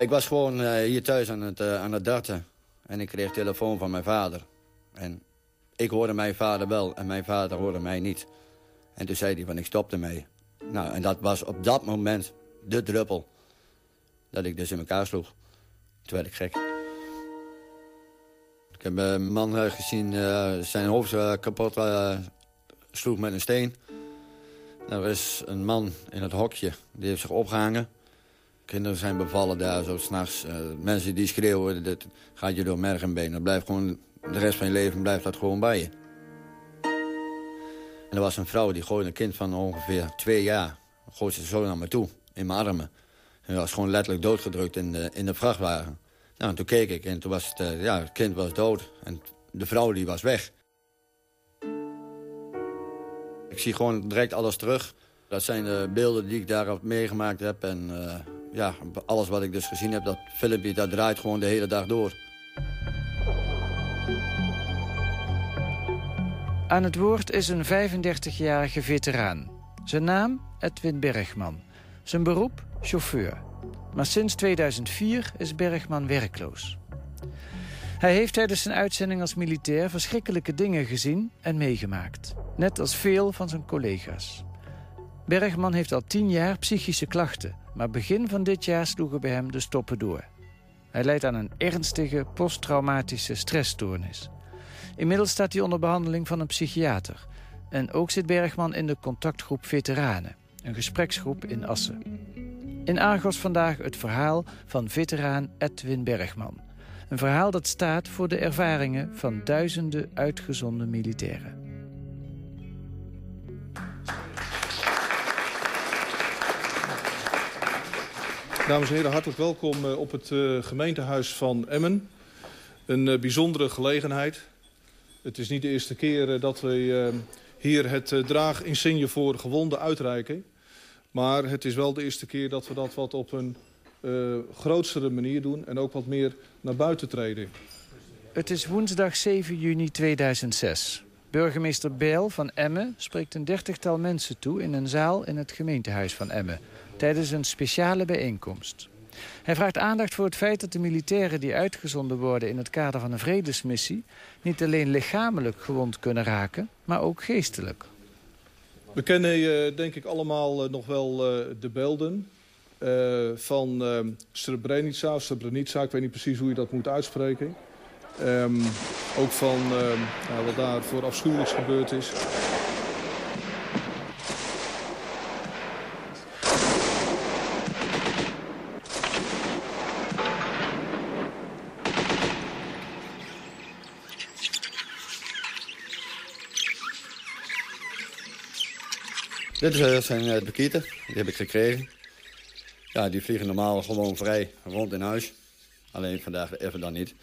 Ik was gewoon hier thuis aan het darten. En ik kreeg telefoon van mijn vader. En ik hoorde mijn vader wel en mijn vader hoorde mij niet. En toen zei hij van ik stop ermee. Nou, en dat was op dat moment de druppel. Dat ik dus in elkaar sloeg. Toen werd ik gek. Ik heb een man gezien, zijn hoofd kapot sloeg met een steen. Er is een man in het hokje, die heeft zich opgehangen. Kinderen zijn bevallen daar zo s'nachts. Mensen die schreeuwen, dat gaat je door merg en been. Dat blijft gewoon, de rest van je leven blijft dat gewoon bij je. En er was een vrouw die gooide een kind van ongeveer 2 jaar. Gooit ze zo naar me toe, in mijn armen. En was gewoon letterlijk doodgedrukt in de vrachtwagen. Nou, en toen keek ik en toen was het, het kind was dood. En de vrouw die was weg. Ik zie gewoon direct alles terug. Dat zijn de beelden die ik daarop meegemaakt heb. En alles wat ik dus gezien heb, dat filmpje, dat draait gewoon de hele dag door. Aan het woord is een 35-jarige veteraan. Zijn naam Edwin Bergman. Zijn beroep chauffeur. Maar sinds 2004 is Bergman werkloos. Hij heeft tijdens zijn uitzending als militair verschrikkelijke dingen gezien en meegemaakt. Net als veel van zijn collega's. Bergman heeft al 10 jaar psychische klachten. Maar begin van dit jaar sloegen bij hem de stoppen door. Hij lijdt aan een ernstige posttraumatische stressstoornis. Inmiddels staat hij onder behandeling van een psychiater. En ook zit Bergman in de contactgroep Veteranen. Een gespreksgroep in Assen. In Argos vandaag het verhaal van veteraan Edwin Bergman. Een verhaal dat staat voor de ervaringen van duizenden uitgezonden militairen. Dames en heren, hartelijk welkom op het gemeentehuis van Emmen. Een bijzondere gelegenheid. Het is niet de eerste keer dat we hier het draaginsigne voor gewonden uitreiken. Maar het is wel de eerste keer dat we dat wat op een grootsere manier doen en ook wat meer naar buiten treden. Het is woensdag 7 juni 2006. Burgemeester Bijl van Emmen spreekt een 30-tal mensen toe in een zaal in het gemeentehuis van Emmen tijdens een speciale bijeenkomst. Hij vraagt aandacht voor het feit dat de militairen die uitgezonden worden in het kader van een vredesmissie niet alleen lichamelijk gewond kunnen raken, maar ook geestelijk. We kennen denk ik allemaal nog wel de beelden van Srebrenica of Srebrenica. Ik weet niet precies hoe je dat moet uitspreken. Ook van wat daar voor afschuwelijks gebeurd is. Dit zijn bekieten, die heb ik gekregen. Ja, die vliegen normaal gewoon vrij rond in huis. Alleen vandaag even dan niet.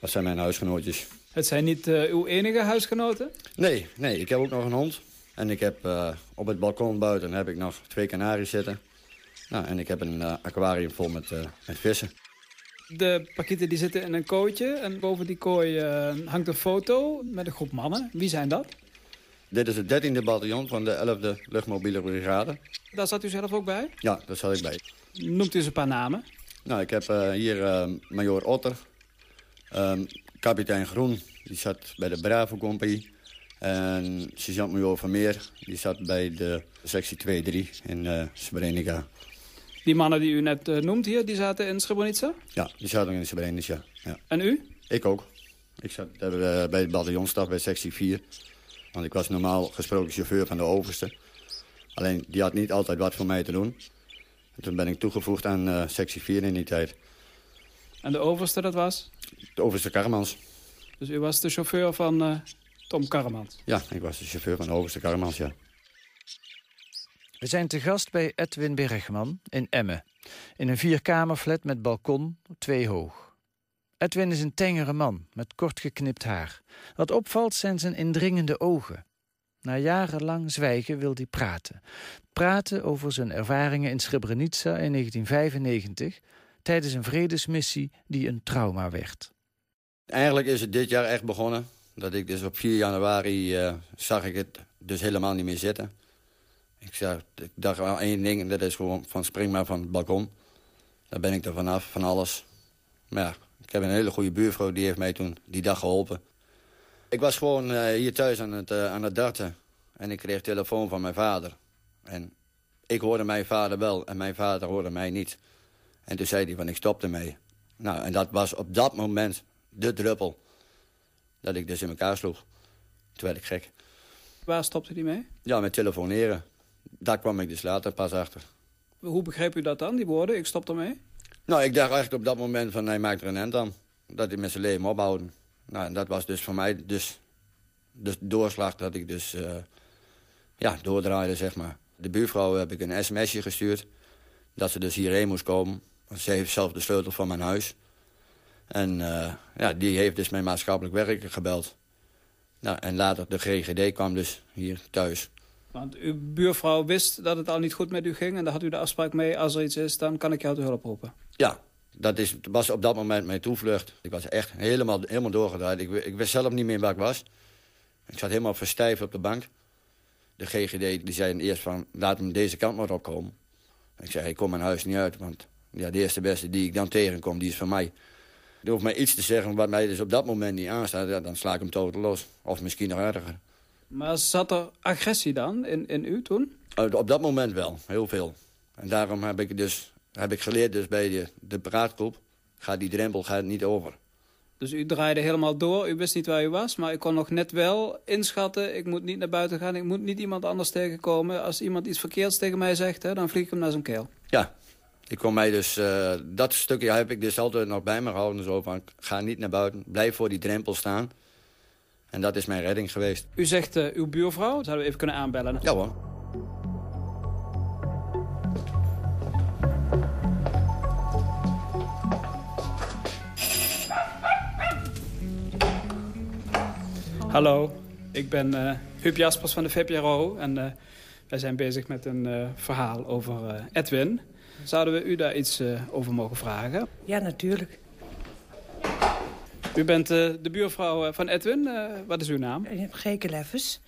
Dat zijn mijn huisgenootjes. Het zijn niet uw enige huisgenoten? Nee, ik heb ook nog een hond. En ik heb op het balkon buiten heb ik nog 2 kanaries zitten. Nou, en ik heb een aquarium vol met vissen. De pakieten die zitten in een kooitje. En boven die kooi hangt een foto met een groep mannen. Wie zijn dat? Dit is het 13e bataljon van de 11e luchtmobiele brigade. Daar zat u zelf ook bij? Ja, daar zat ik bij. Noemt u eens een paar namen? Nou, ik heb hier majoor Otter, kapitein Groen, die zat bij de Bravo-compagnie. En sergeant-majoor Vermeer, die zat bij de sectie 2-3 in Srebrenica. Die mannen die u net noemt hier, die zaten in Srebrenica? Ja, die zaten in Srebrenica, ja. En u? Ik ook. Ik zat bij het bataljonstaf bij sectie 4... Want ik was normaal gesproken chauffeur van de overste. Alleen, die had niet altijd wat voor mij te doen. En toen ben ik toegevoegd aan sectie 4 in die tijd. En de overste, dat was? De overste Karremans. Dus u was de chauffeur van Tom Karremans? Ja, ik was de chauffeur van de overste Karremans, ja. We zijn te gast bij Edwin Bergman in Emmen. In een 4-kamerflat met balkon, 2 hoog. Edwin is een tengere man, met kort geknipt haar. Wat opvalt zijn zijn indringende ogen. Na jarenlang zwijgen wil hij praten. Praten over zijn ervaringen in Srebrenica in 1995... tijdens een vredesmissie die een trauma werd. Eigenlijk is het dit jaar echt begonnen. Dat ik dus op 4 januari zag ik het dus helemaal niet meer zitten. Ik dacht wel 1 ding, en dat is gewoon van spring maar van het balkon. Daar ben ik er vanaf, van alles. Maar ja, ik heb een hele goede buurvrouw, die heeft mij toen die dag geholpen. Ik was gewoon hier thuis aan het darten. En ik kreeg telefoon van mijn vader. En ik hoorde mijn vader wel en mijn vader hoorde mij niet. En toen zei hij van, ik stopte mee. Nou, en dat was op dat moment de druppel. Dat ik dus in elkaar sloeg. Toen werd ik gek. Waar stopte hij mee? Ja, met telefoneren. Daar kwam ik dus later pas achter. Hoe begreep u dat dan, die woorden? Ik stop ermee? Nou, ik dacht echt op dat moment van, hij maakt er een end aan. Dat hij met zijn leven ophouden. Nou, en dat was dus voor mij dus doorslag dat ik dus doordraaide, zeg maar. De buurvrouw heb ik een sms'je gestuurd. Dat ze dus hierheen moest komen. Want ze heeft zelf de sleutel van mijn huis. En die heeft dus mijn maatschappelijk werker gebeld. Nou, en later de GGD kwam dus hier thuis. Want uw buurvrouw wist dat het al niet goed met u ging en daar had u de afspraak mee, als er iets is, dan kan ik jou te hulp roepen. Ja, dat was op dat moment mijn toevlucht. Ik was echt helemaal doorgedraaid. Ik wist zelf niet meer waar ik was. Ik zat helemaal verstijfd op de bank. De GGD die zeiden eerst van, laat hem deze kant maar opkomen. Ik zei, ik kom mijn huis niet uit, want ja, de eerste beste die ik dan tegenkom, die is van mij. Er hoeft mij iets te zeggen wat mij dus op dat moment niet aanstaat, ja, dan sla ik hem totaal los. Of misschien nog erger. Maar zat er agressie dan in u toen? Op dat moment wel, heel veel. En daarom heb ik geleerd dus bij de praatgroep, gaat die drempel niet over. Dus u draaide helemaal door, u wist niet waar u was, maar ik kon nog net wel inschatten, ik moet niet naar buiten gaan, ik moet niet iemand anders tegenkomen. Als iemand iets verkeerds tegen mij zegt, hè, dan vlieg ik hem naar zijn keel. Ja, ik kon mij dus, dat stukje heb ik dus altijd nog bij me gehouden. Zo van, ga niet naar buiten, blijf voor die drempel staan. En dat is mijn redding geweest. U zegt uw buurvrouw, zouden we even kunnen aanbellen? Ja hoor. Hallo, ik ben Huub Jaspers van de VPRO. En wij zijn bezig met een verhaal over Edwin. Zouden we u daar iets over mogen vragen? Ja, natuurlijk. U bent de buurvrouw van Edwin. Wat is uw naam? Geke Leffers.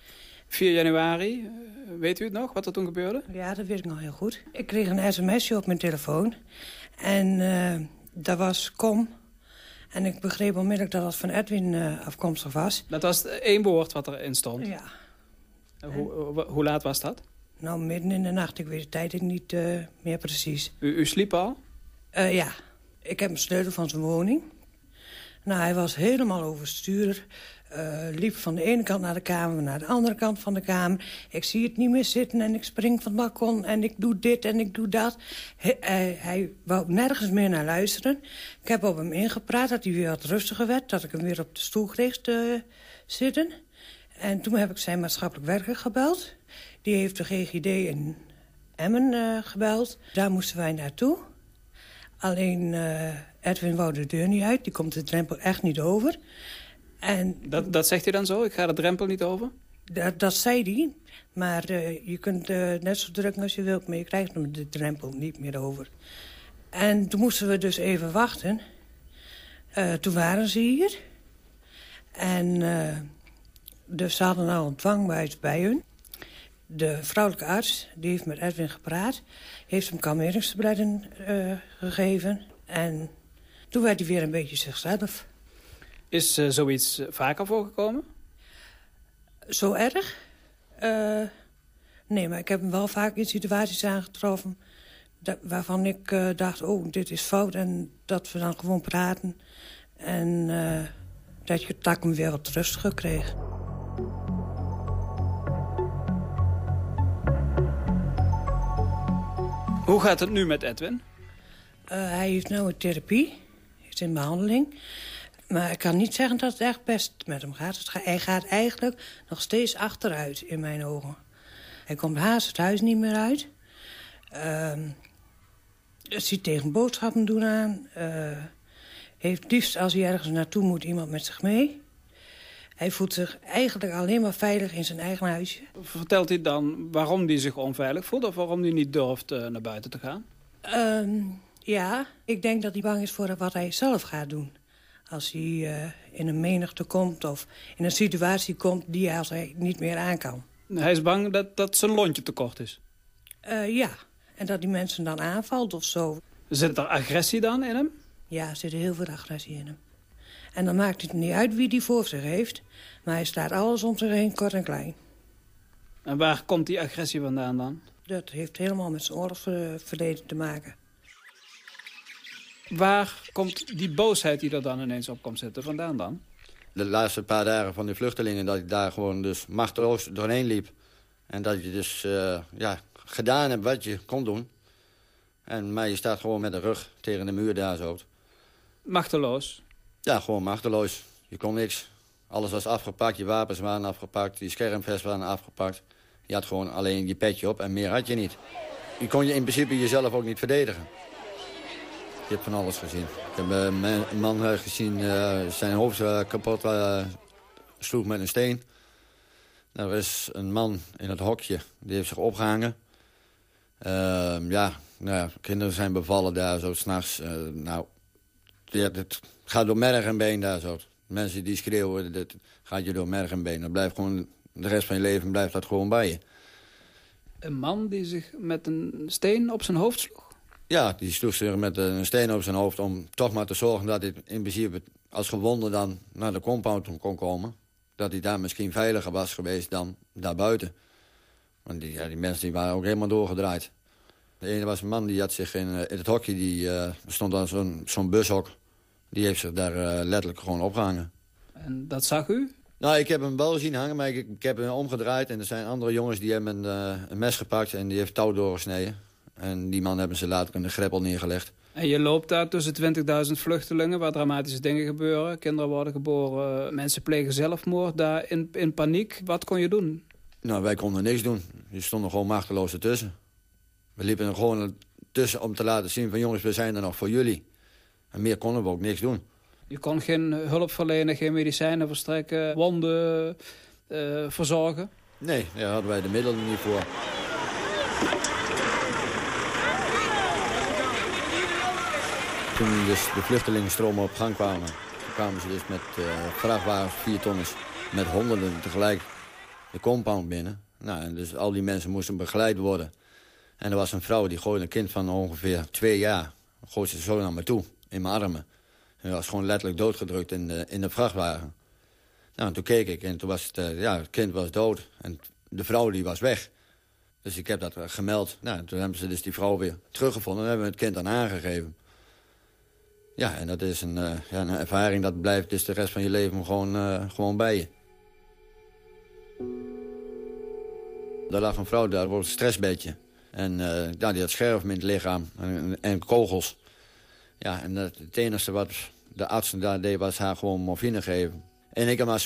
4 januari. Weet u het nog, wat er toen gebeurde? Ja, dat weet ik nog heel goed. Ik kreeg een sms'je op mijn telefoon. En dat was kom. En ik begreep onmiddellijk dat dat van Edwin afkomstig was. Dat was 1 woord wat erin stond? Ja. Hoe laat was dat? Nou, midden in de nacht. Ik weet de tijd niet meer precies. U sliep al? Ja. Ik heb een sleutel van zijn woning. Nou, hij was helemaal overstuur, liep van de ene kant naar de kamer, naar de andere kant van de kamer. Ik zie het niet meer zitten en ik spring van het balkon en ik doe dit en ik doe dat. Hij wou nergens meer naar luisteren. Ik heb op hem ingepraat dat hij weer wat rustiger werd, dat ik hem weer op de stoel kreeg te zitten. En toen heb ik zijn maatschappelijk werker gebeld. Die heeft de GGD in Emmen gebeld. Daar moesten wij naartoe. Alleen Edwin wou de deur niet uit. Die komt de drempel echt niet over. En dat zegt hij dan zo? Ik ga de drempel niet over? Dat zei hij. Maar je kunt net zo drukken als je wilt. Maar je krijgt hem de drempel niet meer over. En toen moesten we dus even wachten. Toen waren ze hier. En dus ze hadden al een dwangbuis bij hun. De vrouwelijke arts, die heeft met Edwin gepraat, heeft hem kalmeringstabletten gegeven. En toen werd hij weer een beetje zichzelf. Is zoiets vaker voorgekomen? Zo erg? Nee, maar ik heb hem wel vaak in situaties aangetroffen waarvan ik dacht, oh, dit is fout. En dat we dan gewoon praten. En dat je tak hem weer wat rustiger kreeg. Hoe gaat het nu met Edwin? Hij heeft nu een therapie, is in behandeling. Maar ik kan niet zeggen dat het echt best met hem gaat. Hij gaat eigenlijk nog steeds achteruit in mijn ogen. Hij komt haast het huis niet meer uit. Ziet tegen boodschappen doen aan. Heeft liefst als hij ergens naartoe moet iemand met zich mee. Hij voelt zich eigenlijk alleen maar veilig in zijn eigen huisje. Vertelt hij dan waarom hij zich onveilig voelt of waarom hij niet durft naar buiten te gaan? Ja, ik denk dat hij bang is voor wat hij zelf gaat doen. Als hij in een menigte komt of in een situatie komt die hij niet meer aan kan. Hij is bang dat zijn lontje te kort is? Ja, en dat die mensen dan aanvalt of zo. Zit er agressie dan in hem? Ja, er zit heel veel agressie in hem. En dan maakt het niet uit wie die voor zich heeft. Maar hij slaat alles om zich heen, kort en klein. En waar komt die agressie vandaan dan? Dat heeft helemaal met zijn oorlogsverleden te maken. Waar komt die boosheid die er dan ineens op komt zitten vandaan dan? De laatste paar dagen van de vluchtelingen, dat ik daar gewoon dus machteloos doorheen liep. En dat je dus gedaan hebt wat je kon doen. Maar je staat gewoon met de rug tegen de muur daar zo. Machteloos? Ja, gewoon machteloos. Je kon niks. Alles was afgepakt, je wapens waren afgepakt, je schermvest waren afgepakt. Je had gewoon alleen je petje op en meer had je niet. Je kon je in principe jezelf ook niet verdedigen. Je hebt van alles gezien. Ik heb een man gezien, zijn hoofd kapot sloeg met een steen. Er is een man in het hokje, die heeft zich opgehangen. Kinderen zijn bevallen daar zo, s'nachts. Het gaat door merg en been daar zo. Mensen die schreeuwen, dat gaat je door merg en been. Dat blijft gewoon, de rest van je leven blijft dat gewoon bij je. Een man die zich met een steen op zijn hoofd sloeg? Ja, die sloeg zich met een steen op zijn hoofd om toch maar te zorgen dat hij in principe als gewonde dan naar de compound kon komen. Dat hij daar misschien veiliger was geweest dan daarbuiten. Want die mensen die waren ook helemaal doorgedraaid. De ene was een man die had zich in het hokje, die stond aan zo'n bushok. Die heeft zich daar letterlijk gewoon opgehangen. En dat zag u? Nou, ik heb hem wel zien hangen, maar ik heb hem omgedraaid. En er zijn andere jongens die hebben een mes gepakt en die heeft touw doorgesneden. En die man hebben ze later in de greppel neergelegd. En je loopt daar tussen 20.000 vluchtelingen waar dramatische dingen gebeuren. Kinderen worden geboren, mensen plegen zelfmoord daar in paniek. Wat kon je doen? Nou, wij konden niks doen. Je stond er gewoon machteloos ertussen. We liepen er gewoon tussen om te laten zien van jongens, we zijn er nog voor jullie. En meer konden we ook niks doen. Je kon geen hulp verlenen, geen medicijnen verstrekken, wonden verzorgen? Nee, daar hadden wij de middelen niet voor. Toen dus de vluchtelingenstromen op gang kwamen, kwamen ze dus met vrachtwagens, 4 tonners, met honderden tegelijk de compound binnen. Nou, en dus al die mensen moesten begeleid worden. En er was een vrouw die gooide een kind van ongeveer 2 jaar, gooide ze zo naar me toe, in mijn armen. En was gewoon letterlijk doodgedrukt in de vrachtwagen. Nou, en toen keek ik en toen was het, het kind was dood en de vrouw die was weg. Dus ik heb dat gemeld. Nou, en toen hebben ze dus die vrouw weer teruggevonden en hebben het kind aan haar gegeven. Ja, en dat is een ervaring dat blijft dus de rest van je leven gewoon bij je. Daar lag een vrouw, daar wordt een stressbedje. En die had scherven in het lichaam en kogels. Ja, en het enige wat de arts daar deed was haar gewoon morfine geven. En ik hem aan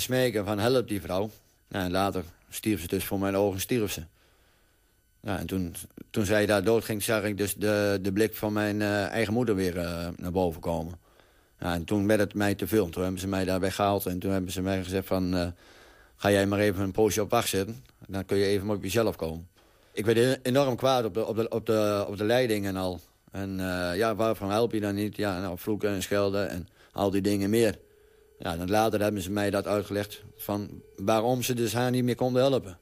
smeken, van help die vrouw. Nou, en later stierf ze dus voor mijn ogen, Nou, en toen zij daar doodging, zag ik dus de blik van mijn eigen moeder weer naar boven komen. Nou, en toen werd het mij te veel. Toen hebben ze mij daar weggehaald en toen hebben ze mij gezegd van... ga jij maar even een poosje op wacht zitten, dan kun je even op jezelf komen. Ik werd enorm kwaad op de leiding en al. En waarvan help je dan niet? Ja, nou, vloeken en schelden en al die dingen meer. Ja, en later hebben ze mij dat uitgelegd van waarom ze dus haar niet meer konden helpen.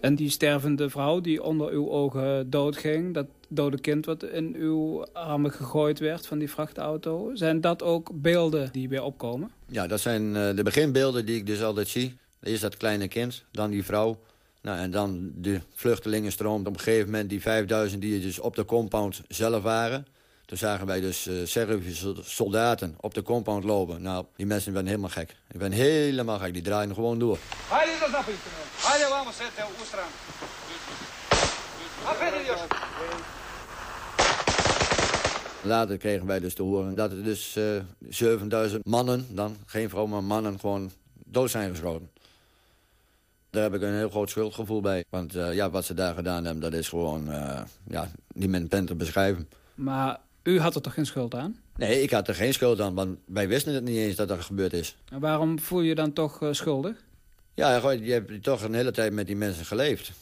En die stervende vrouw die onder uw ogen doodging, dat dode kind wat in uw armen gegooid werd van die vrachtauto, zijn dat ook beelden die weer opkomen? Ja, dat zijn de beginbeelden die ik dus altijd zie. Eerst dat kleine kind, dan die vrouw. Nou, en dan de vluchtelingenstroom. Op een gegeven moment die 5000 die dus op de compound zelf waren. Toen zagen wij dus Servische soldaten op de compound lopen. Nou, die mensen werden helemaal gek. Ik ben helemaal gek, die draaien gewoon door. Later kregen wij dus te horen dat er dus 7000 mannen, dan geen vrouw, maar mannen, gewoon dood zijn geschoten. Daar heb ik een heel groot schuldgevoel bij. Want wat ze daar gedaan hebben, dat is gewoon niet met een pen te beschrijven. Maar u had er toch geen schuld aan? Nee, ik had er geen schuld aan, want wij wisten het niet eens dat dat gebeurd is. En waarom voel je dan toch schuldig? Ja, je hebt toch een hele tijd met die mensen geleefd.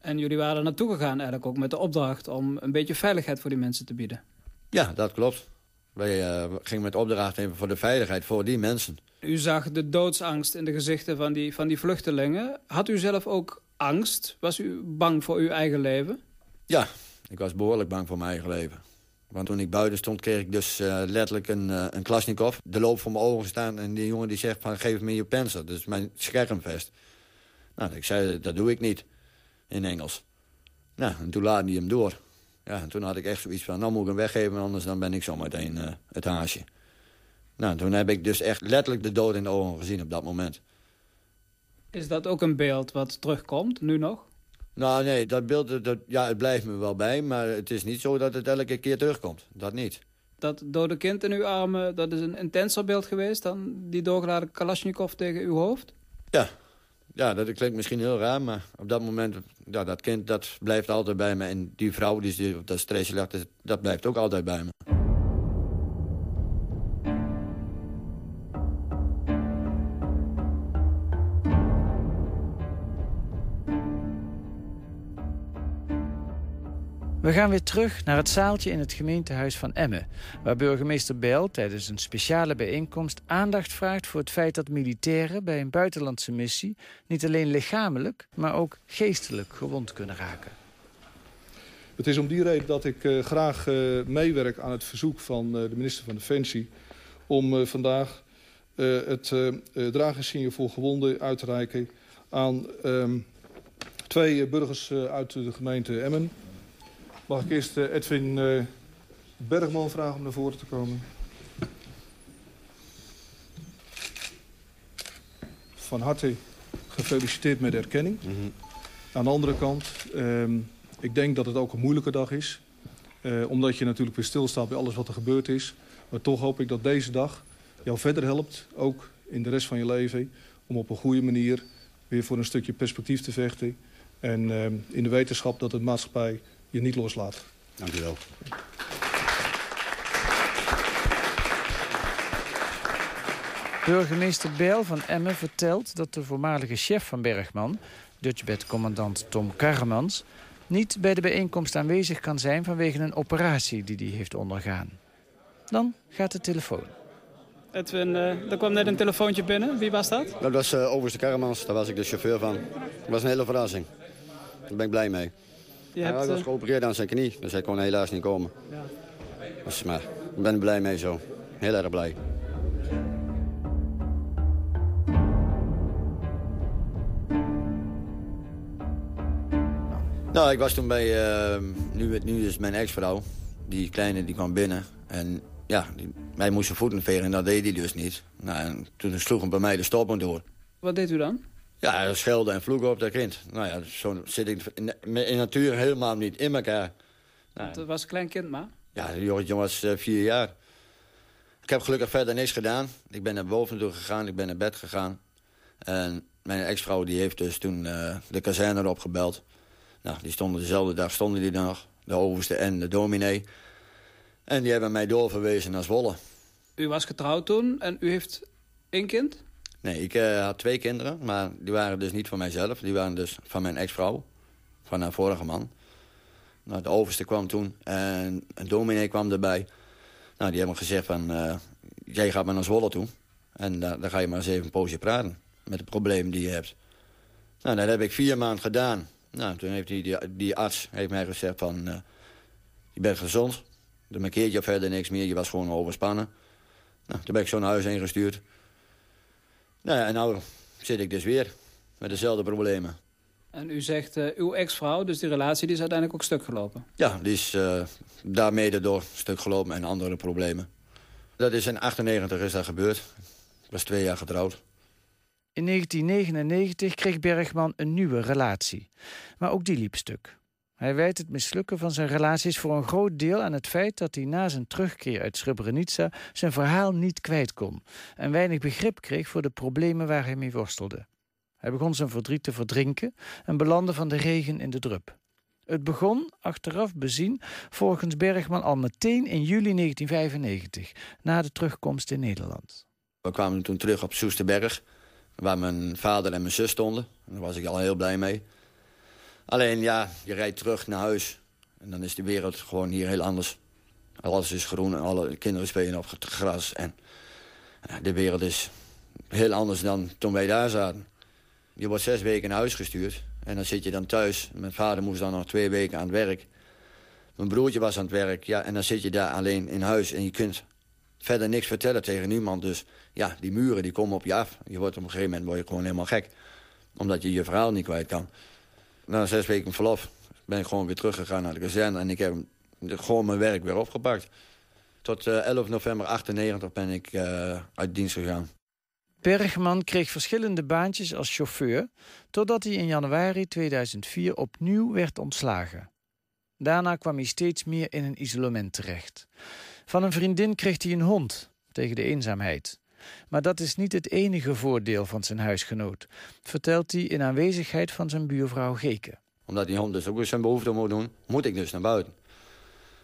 En jullie waren er naartoe gegaan eigenlijk ook met de opdracht om een beetje veiligheid voor die mensen te bieden. Ja, dat klopt. Wij gingen met opdracht even voor de veiligheid, voor die mensen. U zag de doodsangst in de gezichten van die vluchtelingen. Had u zelf ook angst? Was u bang voor uw eigen leven? Ja, ik was behoorlijk bang voor mijn eigen leven. Want toen ik buiten stond, kreeg ik dus letterlijk een Klasnikov. De loop voor mijn ogen staan en die jongen die zegt van, geef me je pensel. Dus mijn schermvest. Nou, ik zei, dat doe ik niet. In Engels. Nou, en toen laadde hij hem door. Ja, en toen had ik echt zoiets van, nou moet ik hem weggeven, anders dan ben ik zometeen het haasje. Nou, toen heb ik dus echt letterlijk de dood in de ogen gezien op dat moment. Is dat ook een beeld wat terugkomt, nu nog? Nou nee, dat beeld, ja, het blijft me wel bij, maar het is niet zo dat het elke keer terugkomt. Dat niet. Dat dode kind in uw armen, dat is een intenser beeld geweest dan die doorgeladen Kalashnikov tegen uw hoofd? Ja. Ja, dat klinkt misschien heel raar, maar op dat moment, ja, dat kind, dat blijft altijd bij me. En die vrouw die op dat stressje lag, dat blijft ook altijd bij me. We gaan weer terug naar het zaaltje in het gemeentehuis van Emmen, waar burgemeester Bijl tijdens een speciale bijeenkomst aandacht vraagt voor het feit dat militairen bij een buitenlandse missie niet alleen lichamelijk, maar ook geestelijk gewond kunnen raken. Het is om die reden dat ik graag meewerk aan het verzoek van de minister van Defensie om vandaag het draagconsigne voor gewonden uit te reiken aan 2 burgers uit de gemeente Emmen. Mag ik eerst Edwin Bergman vragen om naar voren te komen? Van harte gefeliciteerd met de erkenning. Mm-hmm. Aan de andere kant, ik denk dat het ook een moeilijke dag is. Omdat je natuurlijk weer stilstaat bij alles wat er gebeurd is. Maar toch hoop ik dat deze dag jou verder helpt, ook in de rest van je leven, om op een goede manier weer voor een stukje perspectief te vechten. En in de wetenschap dat de maatschappij je niet loslaat. Dank u wel. Burgemeester Bijl van Emmen vertelt dat de voormalige chef van Bergman, Dutchbat-commandant Tom Karremans, niet bij de bijeenkomst aanwezig kan zijn vanwege een operatie die hij heeft ondergaan. Dan gaat de telefoon. Edwin, er kwam net een telefoontje binnen. Wie was dat? Dat was overste Karremans, daar was ik de chauffeur van. Dat was een hele verrassing. Daar ben ik blij mee. Hij was geopereerd aan zijn knie, dus hij kon helaas niet komen. Ja. Dus, maar ik ben er blij mee zo. Heel erg blij. Nou, ik was toen bij... Nu is mijn ex-vrouw. Die kleine, die kwam binnen. En ja, hij moest zijn voeten vegen en dat deed hij dus niet. Nou, en toen sloeg hem bij mij de stoppunt door. Wat deed u dan? Ja, schelden en vloeken op dat kind. Nou ja, zo zit ik in natuur helemaal niet in elkaar. Nou, het was een klein kind, maar? Ja, die jongetje was 4 jaar. Ik heb gelukkig verder niks gedaan. Ik ben naar boven toe gegaan, ik ben naar bed gegaan. En mijn ex-vrouw die heeft dus toen de kazerne erop gebeld. Nou, die stonden dezelfde dag, de overste en de dominee. En die hebben mij doorverwezen naar Zwolle. U was getrouwd toen en u heeft 1 kind? Nee, ik had 2 kinderen, maar die waren dus niet van mijzelf. Die waren dus van mijn ex-vrouw, van haar vorige man. Nou, de overste kwam toen en een dominee kwam erbij. Nou, die hebben gezegd van, jij gaat maar naar Zwolle toe. En daar ga je maar eens even een poosje praten met de problemen die je hebt. Nou, dat heb ik 4 maanden gedaan. Nou, toen heeft die arts heeft mij gezegd van, je bent gezond. Dan markeert je verder niks meer, je was gewoon overspannen. Nou, toen ben ik zo naar huis ingestuurd. Nou ja, en nou zit ik dus weer met dezelfde problemen. En u zegt, uw ex-vrouw, dus die relatie, die is uiteindelijk ook stuk gelopen? Ja, die is daarmee daardoor stuk gelopen en andere problemen. Dat is in 1998 is dat gebeurd. Ik was 2 jaar getrouwd. In 1999 kreeg Bergman een nieuwe relatie. Maar ook die liep stuk. Hij wijt het mislukken van zijn relaties voor een groot deel aan het feit dat hij na zijn terugkeer uit Srebrenica zijn verhaal niet kwijt kon en weinig begrip kreeg voor de problemen waar hij mee worstelde. Hij begon zijn verdriet te verdrinken en belandde van de regen in de drup. Het begon, achteraf bezien, volgens Bergman al meteen in juli 1995, na de terugkomst in Nederland. We kwamen toen terug op Soesterberg, waar mijn vader en mijn zus stonden. Daar was ik al heel blij mee. Alleen ja, je rijdt terug naar huis en dan is de wereld gewoon hier heel anders. Alles is groen en alle kinderen spelen op het gras. En de wereld is heel anders dan toen wij daar zaten. Je wordt 6 weken naar huis gestuurd. En dan zit je dan thuis. Mijn vader moest dan nog 2 weken aan het werk. Mijn broertje was aan het werk. Ja, en dan zit je daar alleen in huis. En je kunt verder niks vertellen tegen niemand. Dus ja, die muren die komen op je af. Je wordt op een gegeven moment word je gewoon helemaal gek. Omdat je je verhaal niet kwijt kan. Na 6 weken verlof ben ik gewoon weer teruggegaan naar de kazerne. En ik heb gewoon mijn werk weer opgepakt. Tot 11 november 1998 ben ik uit dienst gegaan. Bergman kreeg verschillende baantjes als chauffeur, totdat hij in januari 2004 opnieuw werd ontslagen. Daarna kwam hij steeds meer in een isolement terecht. Van een vriendin kreeg hij een hond, tegen de eenzaamheid. Maar dat is niet het enige voordeel van zijn huisgenoot, vertelt hij in aanwezigheid van zijn buurvrouw Geke. Omdat die hond dus ook zijn behoefte moet doen, moet ik dus naar buiten.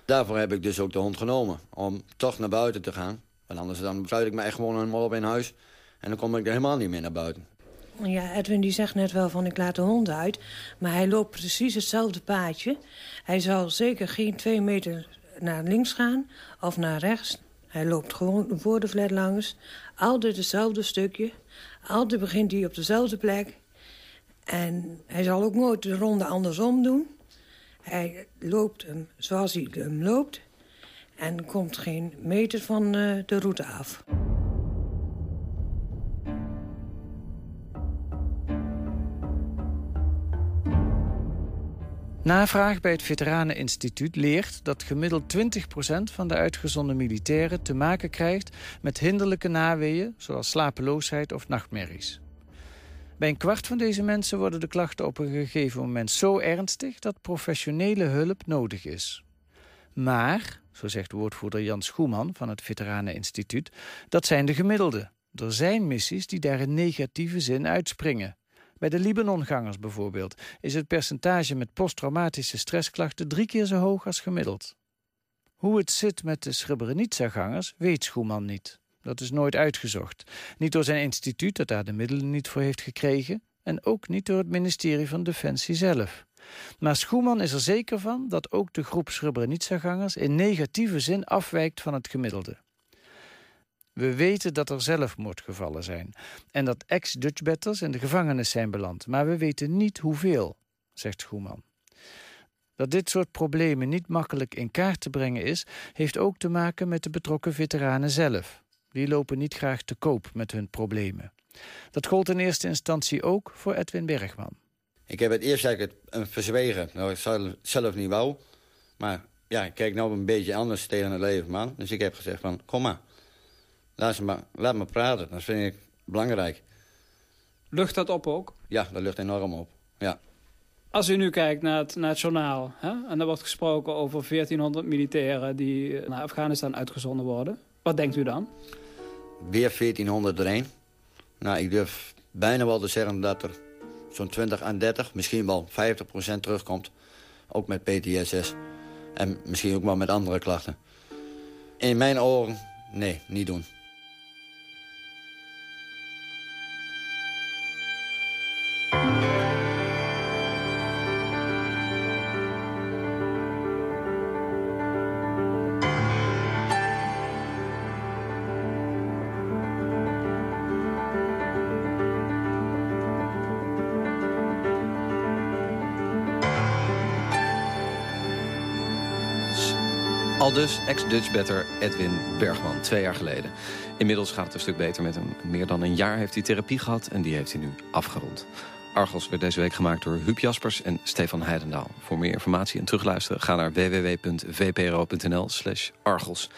Daarvoor heb ik dus ook de hond genomen, om toch naar buiten te gaan. Want anders dan sluit ik me echt gewoon helemaal op in huis. En dan kom ik er helemaal niet meer naar buiten. Ja, Edwin die zegt net wel van ik laat de hond uit. Maar hij loopt precies hetzelfde paadje. Hij zal zeker geen 2 meter naar links gaan of naar rechts. Hij loopt gewoon voor de flat langs. Altijd hetzelfde stukje. Altijd begint hij op dezelfde plek. En hij zal ook nooit de ronde andersom doen. Hij loopt hem zoals hij hem loopt. En komt geen meter van de route af. Navraag bij het Veteraneninstituut leert dat gemiddeld 20% van de uitgezonden militairen te maken krijgt met hinderlijke naweeën, zoals slapeloosheid of nachtmerries. Bij een kwart van deze mensen worden de klachten op een gegeven moment zo ernstig dat professionele hulp nodig is. Maar, zo zegt woordvoerder Jans Schoeman van het Veteraneninstituut, dat zijn de gemiddelden. Er zijn missies die daar in negatieve zin uitspringen. Bij de Libanongangers bijvoorbeeld is het percentage met posttraumatische stressklachten 3 keer zo hoog als gemiddeld. Hoe het zit met de Srebrenica-gangers weet Schoeman niet. Dat is nooit uitgezocht. Niet door zijn instituut dat daar de middelen niet voor heeft gekregen en ook niet door het ministerie van Defensie zelf. Maar Schoeman is er zeker van dat ook de groep Srebrenica-gangers in negatieve zin afwijkt van het gemiddelde. We weten dat er zelfmoordgevallen zijn en dat ex-Dutchbatters in de gevangenis zijn beland. Maar we weten niet hoeveel, zegt Schoeman. Dat dit soort problemen niet makkelijk in kaart te brengen is, heeft ook te maken met de betrokken veteranen zelf. Die lopen niet graag te koop met hun problemen. Dat gold in eerste instantie ook voor Edwin Bergman. Ik heb het eerst eigenlijk verzwegen, nou, ik zelf niet wou. Maar ja, ik kijk nou een beetje anders tegen het leven, man. Dus ik heb gezegd van, kom maar. Laat me praten, dat vind ik belangrijk. Lucht dat op ook? Ja, dat lucht enorm op, ja. Als u nu kijkt naar het journaal, hè, en er wordt gesproken over 1400 militairen die naar Afghanistan uitgezonden worden. Wat denkt u dan? Weer 1400 erheen. Nou, ik durf bijna wel te zeggen dat er zo'n 20 à 30, misschien wel 50% terugkomt. Ook met PTSS en misschien ook wel met andere klachten. In mijn oren, nee, niet doen. Dus ex-Dutchbatter Edwin Bergman, 2 jaar geleden. Inmiddels gaat het een stuk beter met hem. Meer dan een jaar heeft hij therapie gehad en die heeft hij nu afgerond. Argos werd deze week gemaakt door Huub Jaspers en Stefan Heidendaal. Voor meer informatie en terugluisteren ga naar www.vpro.nl/Argos.